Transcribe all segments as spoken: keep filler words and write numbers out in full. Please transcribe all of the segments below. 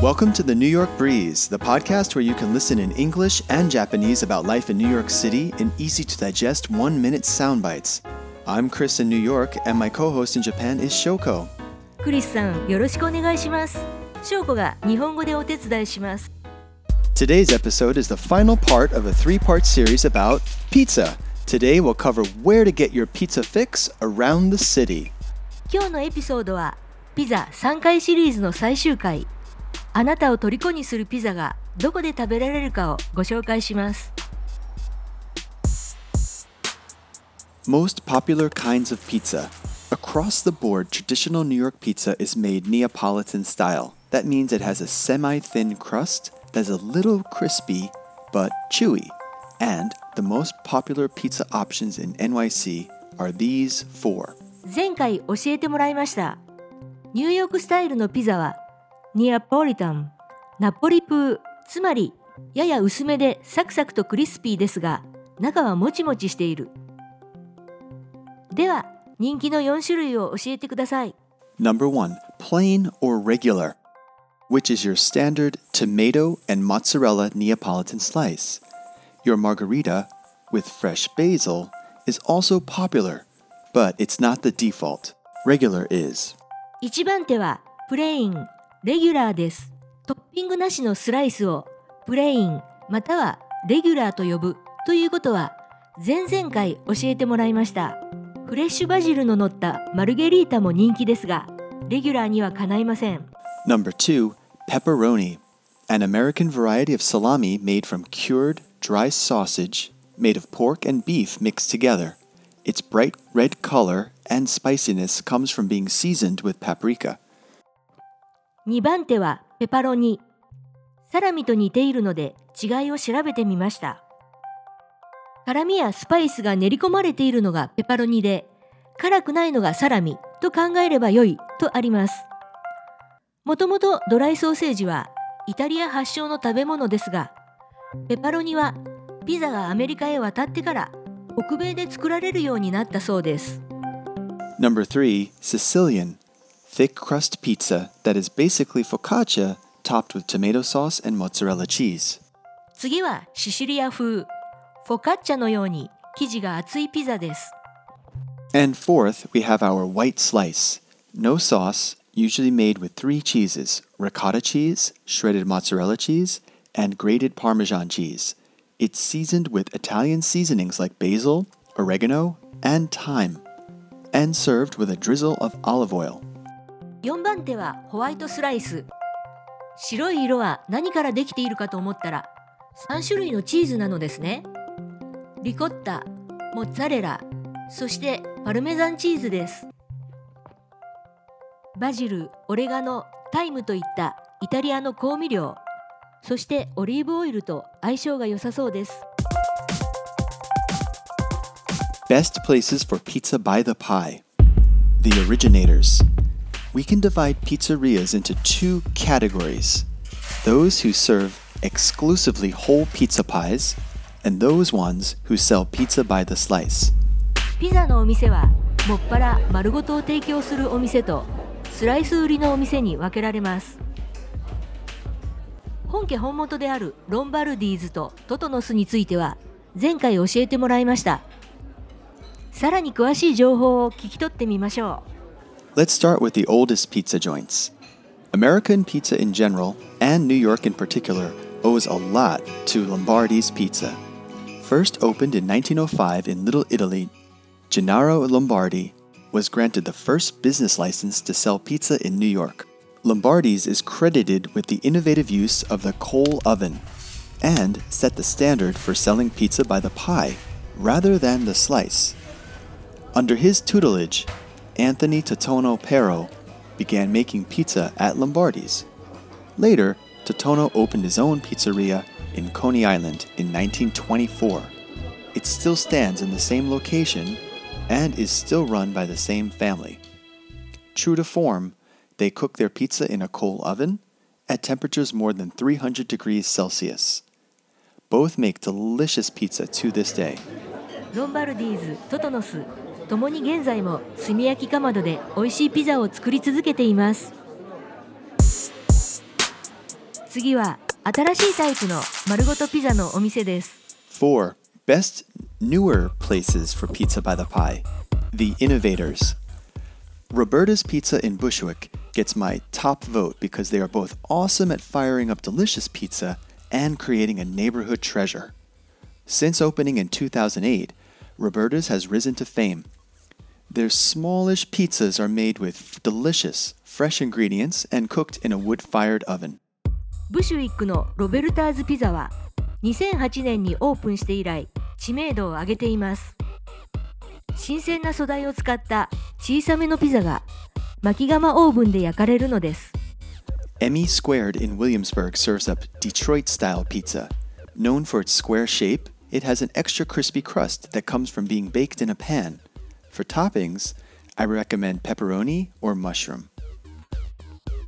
Welcome to the New York Breeze, the podcast where you can listen in English and Japanese about life in New York City in easy-to-digest one-minute sound bites. I'm Chris in New York, and my co-host in Japan is Shoko. Chris さん、よろしくお願いします。Shoko が日本語でお手伝いします。Today's episode is the final part of a three-part series about pizza. Today we'll cover where to get your pizza fix around the city. 今日のエピソードはピザさんかいシリーズの最終回。あなたを虜にするピザがどこで食べられるかをご紹介します。Most popular kinds of pizza. Across the board, traditional New York pizza is made Neapolitan style. That means it has a semi-thin crust that's a little crispy but chewy. And the most popular pizza options in N Y C are these four. 前回教えてもらいました。ニューヨークスタイルのピザはニアポリタン、ナポリ風、つまりやや薄めでサクサクとクリスピーですが、中はもちもちしている。では、人気のよん種類を教えてください。Number one, plain or regular, which is your standard tomato and mozzarella Neapolitan slice. Your margarita with fresh basil is also popular, but it's not the default. Regular is. 一番手はプレイン。レギュラーです。トッピングなしのスライスをプレインまたはレギュラーと呼ぶということは前々回教えてもらいました。フレッシュバジルの乗ったマルゲリータも人気ですが、レギュラーにはかないません。Number two, pepperoni, an American variety of salami made from cured dry sausage made of pork and beef mixed together. Its bright red color and spiciness comes from being seasoned with paprika.にばん手はペパロニ。サラミと似ているので違いを調べてみました。辛みやスパイスが練り込まれているのがペパロニで、辛くないのがサラミと考えれば良いとあります。もともとドライソーセージはイタリア発祥の食べ物ですが、ペパロニはピザがアメリカへ渡ってから北米で作られるようになったそうです。Number three, Sicilian.Thick crust pizza that is basically focaccia topped with tomato sauce and mozzarella cheese. 次はシシリア風、フォカッチャのように生地が厚いピザです。And fourth, we have our white slice. No sauce, usually made with three cheeses, ricotta cheese, shredded mozzarella cheese, and grated Parmesan cheese. It's seasoned with Italian seasonings like basil, oregano, and thyme, and served with a drizzle of olive oil.よんばん手はホワイトスライス。白い色は何からできているかと思ったらさん種類のチーズなのですね。リコッタ、モッツァレラ、そしてパルメザンチーズです。バジル、オレガノ、タイムといったイタリアの香味料、そしてオリーブオイルと相性が良さそうです。Best places for pizza by the pie. The originators.We can divide pizzerias into two categories, those who serve exclusively whole pizza pies and those ones who sell pizza by the slice. ピザのお店はもっぱら丸ごとを提供するお店とスライス売りのお店に分けられます。本家本元であるロンバルディーズとトトノスについては前回教えてもらいました。さらに詳しい情報を聞き取ってみましょう。Let's start with the oldest pizza joints. American pizza in general, and New York in particular, owes a lot to Lombardi's pizza. First opened in nineteen oh five in Little Italy, Gennaro Lombardi was granted the first business license to sell pizza in New York. Lombardi's is credited with the innovative use of the coal oven, and set the standard for selling pizza by the pie, rather than the slice. Under his tutelage,Anthony Totonno Pero began making pizza at Lombardi's. Later, Totonno opened his own pizzeria in Coney Island in nineteen twenty-four. It still stands in the same location and is still run by the same family. True to form, they cook their pizza in a coal oven at temperatures more than three hundred degrees Celsius. Both make delicious pizza to this day. Lombardi's, Totono's.ともに現在も炭焼きかまどで美味しいピザを作り続けています。次は新しいタイプの丸ごとピザのお店です。four. Best newer places for pizza by the pie. The innovators. Roberta's Pizza in Bushwick gets my top vote because they are both awesome at firing up delicious pizza and creating a neighborhood treasure. Since opening in two thousand eight, Roberta's has risen to fame.Their smallish pizzas are made with delicious, fresh ingredients and cooked in a wood-fired oven. ブシュウィックのロベルターズピザはにせんはちねんにオープンして以来知名度を上げています。新鮮な素材を使った小さめのピザが薪窯オーブンで焼かれるのです。Emmy Squared in Williamsburg serves up Detroit-style pizza. Known for its square shape, it has an extra crispy crust that comes from being baked in a pan.For toppings, I recommend pepperoni or mushroom.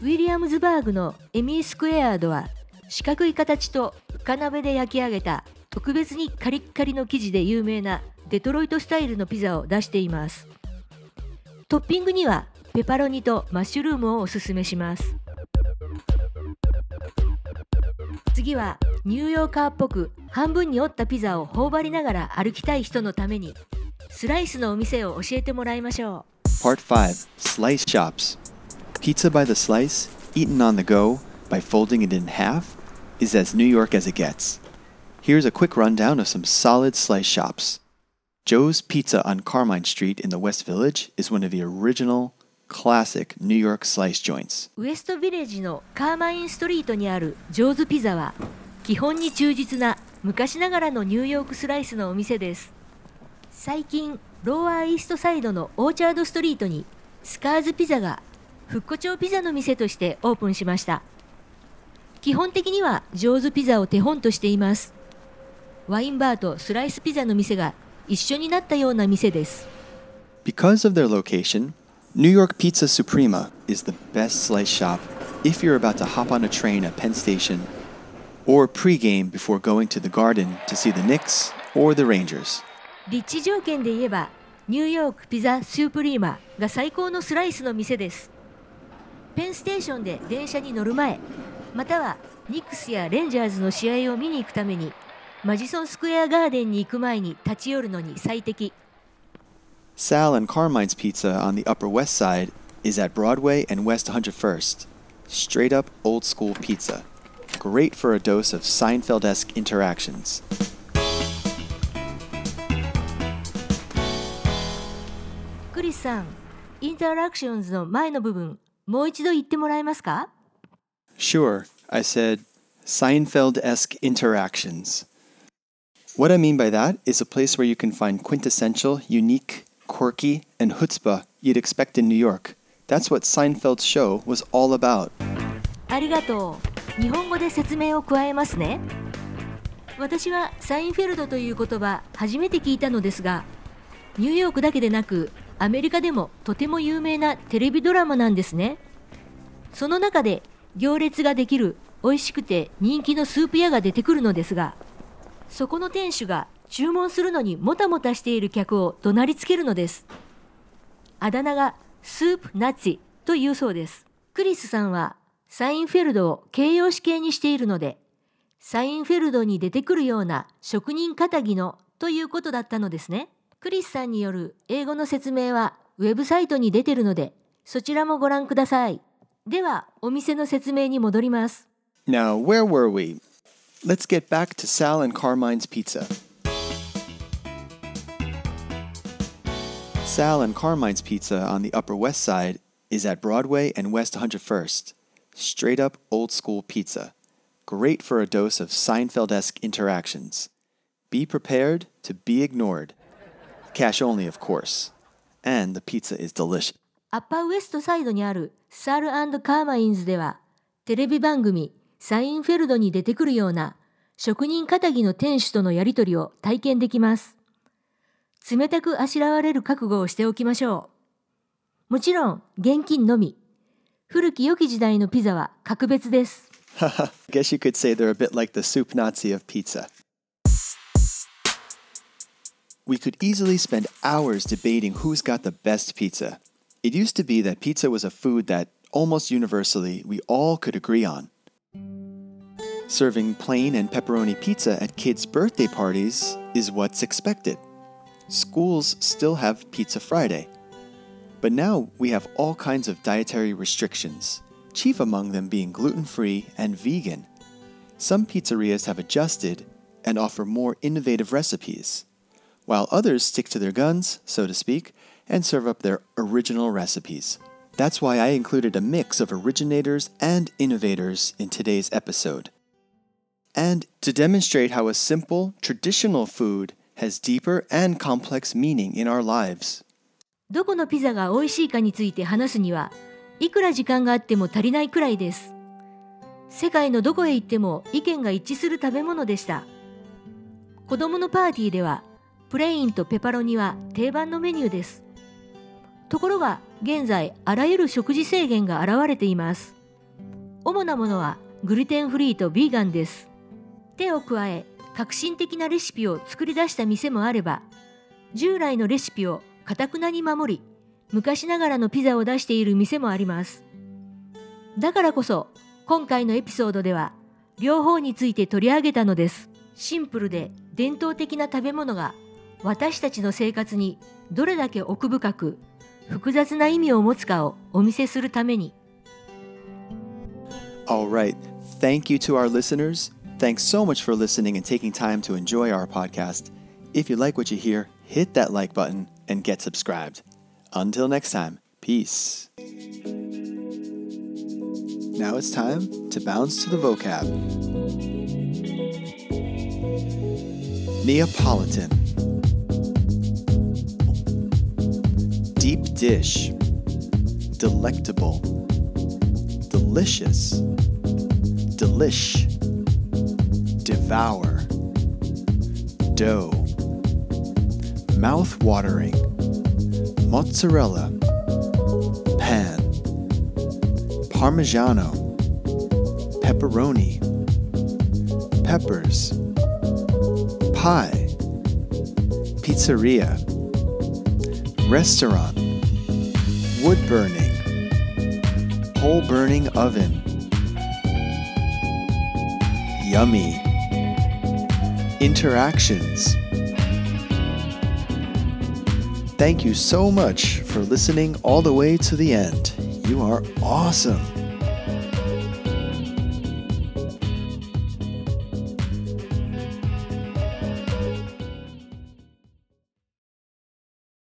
ウィリアムズバーグのエミースクエアードは四角い形と深鍋で焼き上げた特別にカリッカリの生地で有名なデトロイトスタイルのピザを出しています。トッピングにはペパロニとマッシュルームをおすすめします。次はニューヨーカーっぽく半分に折ったピザを頬張りながら歩きたい人のためにスライスのお店を教えてもらいましょう。 Part five. Slice shops. Pizza by the slice, eaten on the go by folding it in half, is as New York as it gets. Here's a quick rundown of some solid slice shops. Joe's Pizza on Carmine Street in the West Village is one of the original, classic New York slice joints. ウエストビレッジのカーマインストリートにある Joe's Pizza は基本に忠実な昔ながらのニューヨークスライスのお店です。最近、ローアーイーストサイドのオーチャードストリートにスカーズピザが復古調ピザの店としてオープンしました。基本的にはジョーズピザを手本としています。ワインバーとスライスピザの店が一緒になったような店です。Because of their location, New York Pizza Suprema is the best slice shop if you're about to hop on a train at Penn Station or pregame before going to the Garden to see the Knicks or the Rangers.立地条件で言えばニューヨークピザスープリーマが最高のスライスの店です。ペンステーションで電車に乗る前またはニックスやレンジャーズの試合を見に行くためにマジソンスクエアガーデンに行く前に立ち寄るのに最適。 Sal and Carmine's Pizza on the Upper West Side is at Broadway and West one hundred first. Straight up old school pizza. Great for a dose of Seinfeld-esque interactions.クリスさん、インタラクションズの前の部分、もう一度言ってもらえますか？ Sure, I said Seinfeld-esque interactions. What I mean by that is a place where you can find quintessential, unique, quirky, and chutzpah you'd expect in New York. That's what Seinfeld's show was all about. ありがとう。日本語で説明を加えますね。私はサインフェルドという言葉、初めて聞いたのですが、ニューヨークだけでなく、アメリカでもとても有名なテレビドラマなんですね。その中で行列ができる美味しくて人気のスープ屋が出てくるのですが、そこの店主が注文するのにもたもたしている客を怒鳴りつけるのです。あだ名がスープナッチというそうです。クリスさんはサインフェルドを形容詞形にしているので、サインフェルドに出てくるような職人かたぎのということだったのですね。クリスさんによる英語の説明はウェブサイトに出てるので、そちらもご覧ください。では、お店の説明に戻ります。Now, where were we? Let's get back to Sal and Carmine's Pizza. Sal and Carmine's Pizza on the Upper West Side is at Broadway and West one hundred first. Straight up old school pizza. Great for a dose of Seinfeld-esque interactions. Be prepared to be ignored.Cash only, of course. And the pizza is delicious. アッパーウエストサイドにあるサル&カーマインズでは、テレビ番組サインフェルドに出てくるような職人かたぎの店主とのやり取りを体験できます。冷たくあしらわれる覚悟をしておきましょう。もちろん現金のみ。古き良き時代のピザは格別です。Guess you could say they're a bit like the soup Nazi of pizza.We could easily spend hours debating who's got the best pizza. It used to be that pizza was a food that almost universally we all could agree on. Serving plain and pepperoni pizza at kids' birthday parties is what's expected. Schools still have Pizza Friday. But now we have all kinds of dietary restrictions, chief among them being gluten-free and vegan. Some pizzerias have adjusted and offer more innovative recipes, while others stick to their guns, so to speak, and serve up their original recipes. That's why I included a mix of originators and innovators in today's episode. And to demonstrate how a simple, traditional food has deeper and complex meaning in our lives. どこのピザが美味しいかについて話すには、いくら時間があっても足りないくらいです。世界のどこへ行っても意見が一致する食べ物でした。子供のパーティーでは、プレーンとペパロニは定番のメニューです。ところが、現在あらゆる食事制限が現れています。主なものはグルテンフリーとビーガンです。手を加え、革新的なレシピを作り出した店もあれば、従来のレシピを堅くなに守り、昔ながらのピザを出している店もあります。だからこそ、今回のエピソードでは、両方について取り上げたのです。シンプルで伝統的な食べ物が、私たちの生活にどれだけ奥深く、複雑な意味を持つかをお見せするために。 All right. Thank you to our listeners. Thanks so much for listening and taking time to enjoy our podcast. If you like what you hear, hit that like button and get subscribed. Until next time, peace. Now it's time to bounce to the vocab. Neapolitan. Deep dish. Delectable. Delicious. Delish. Devour. Dough. Mouth-watering. Mozzarella. Pan. Parmigiano. Pepperoni. Peppers. Pie. Pizzeria. Restaurant. Wood burning. Coal burning oven. Yummy. Interactions. Thank you so much for listening all the way to the end. You are awesome.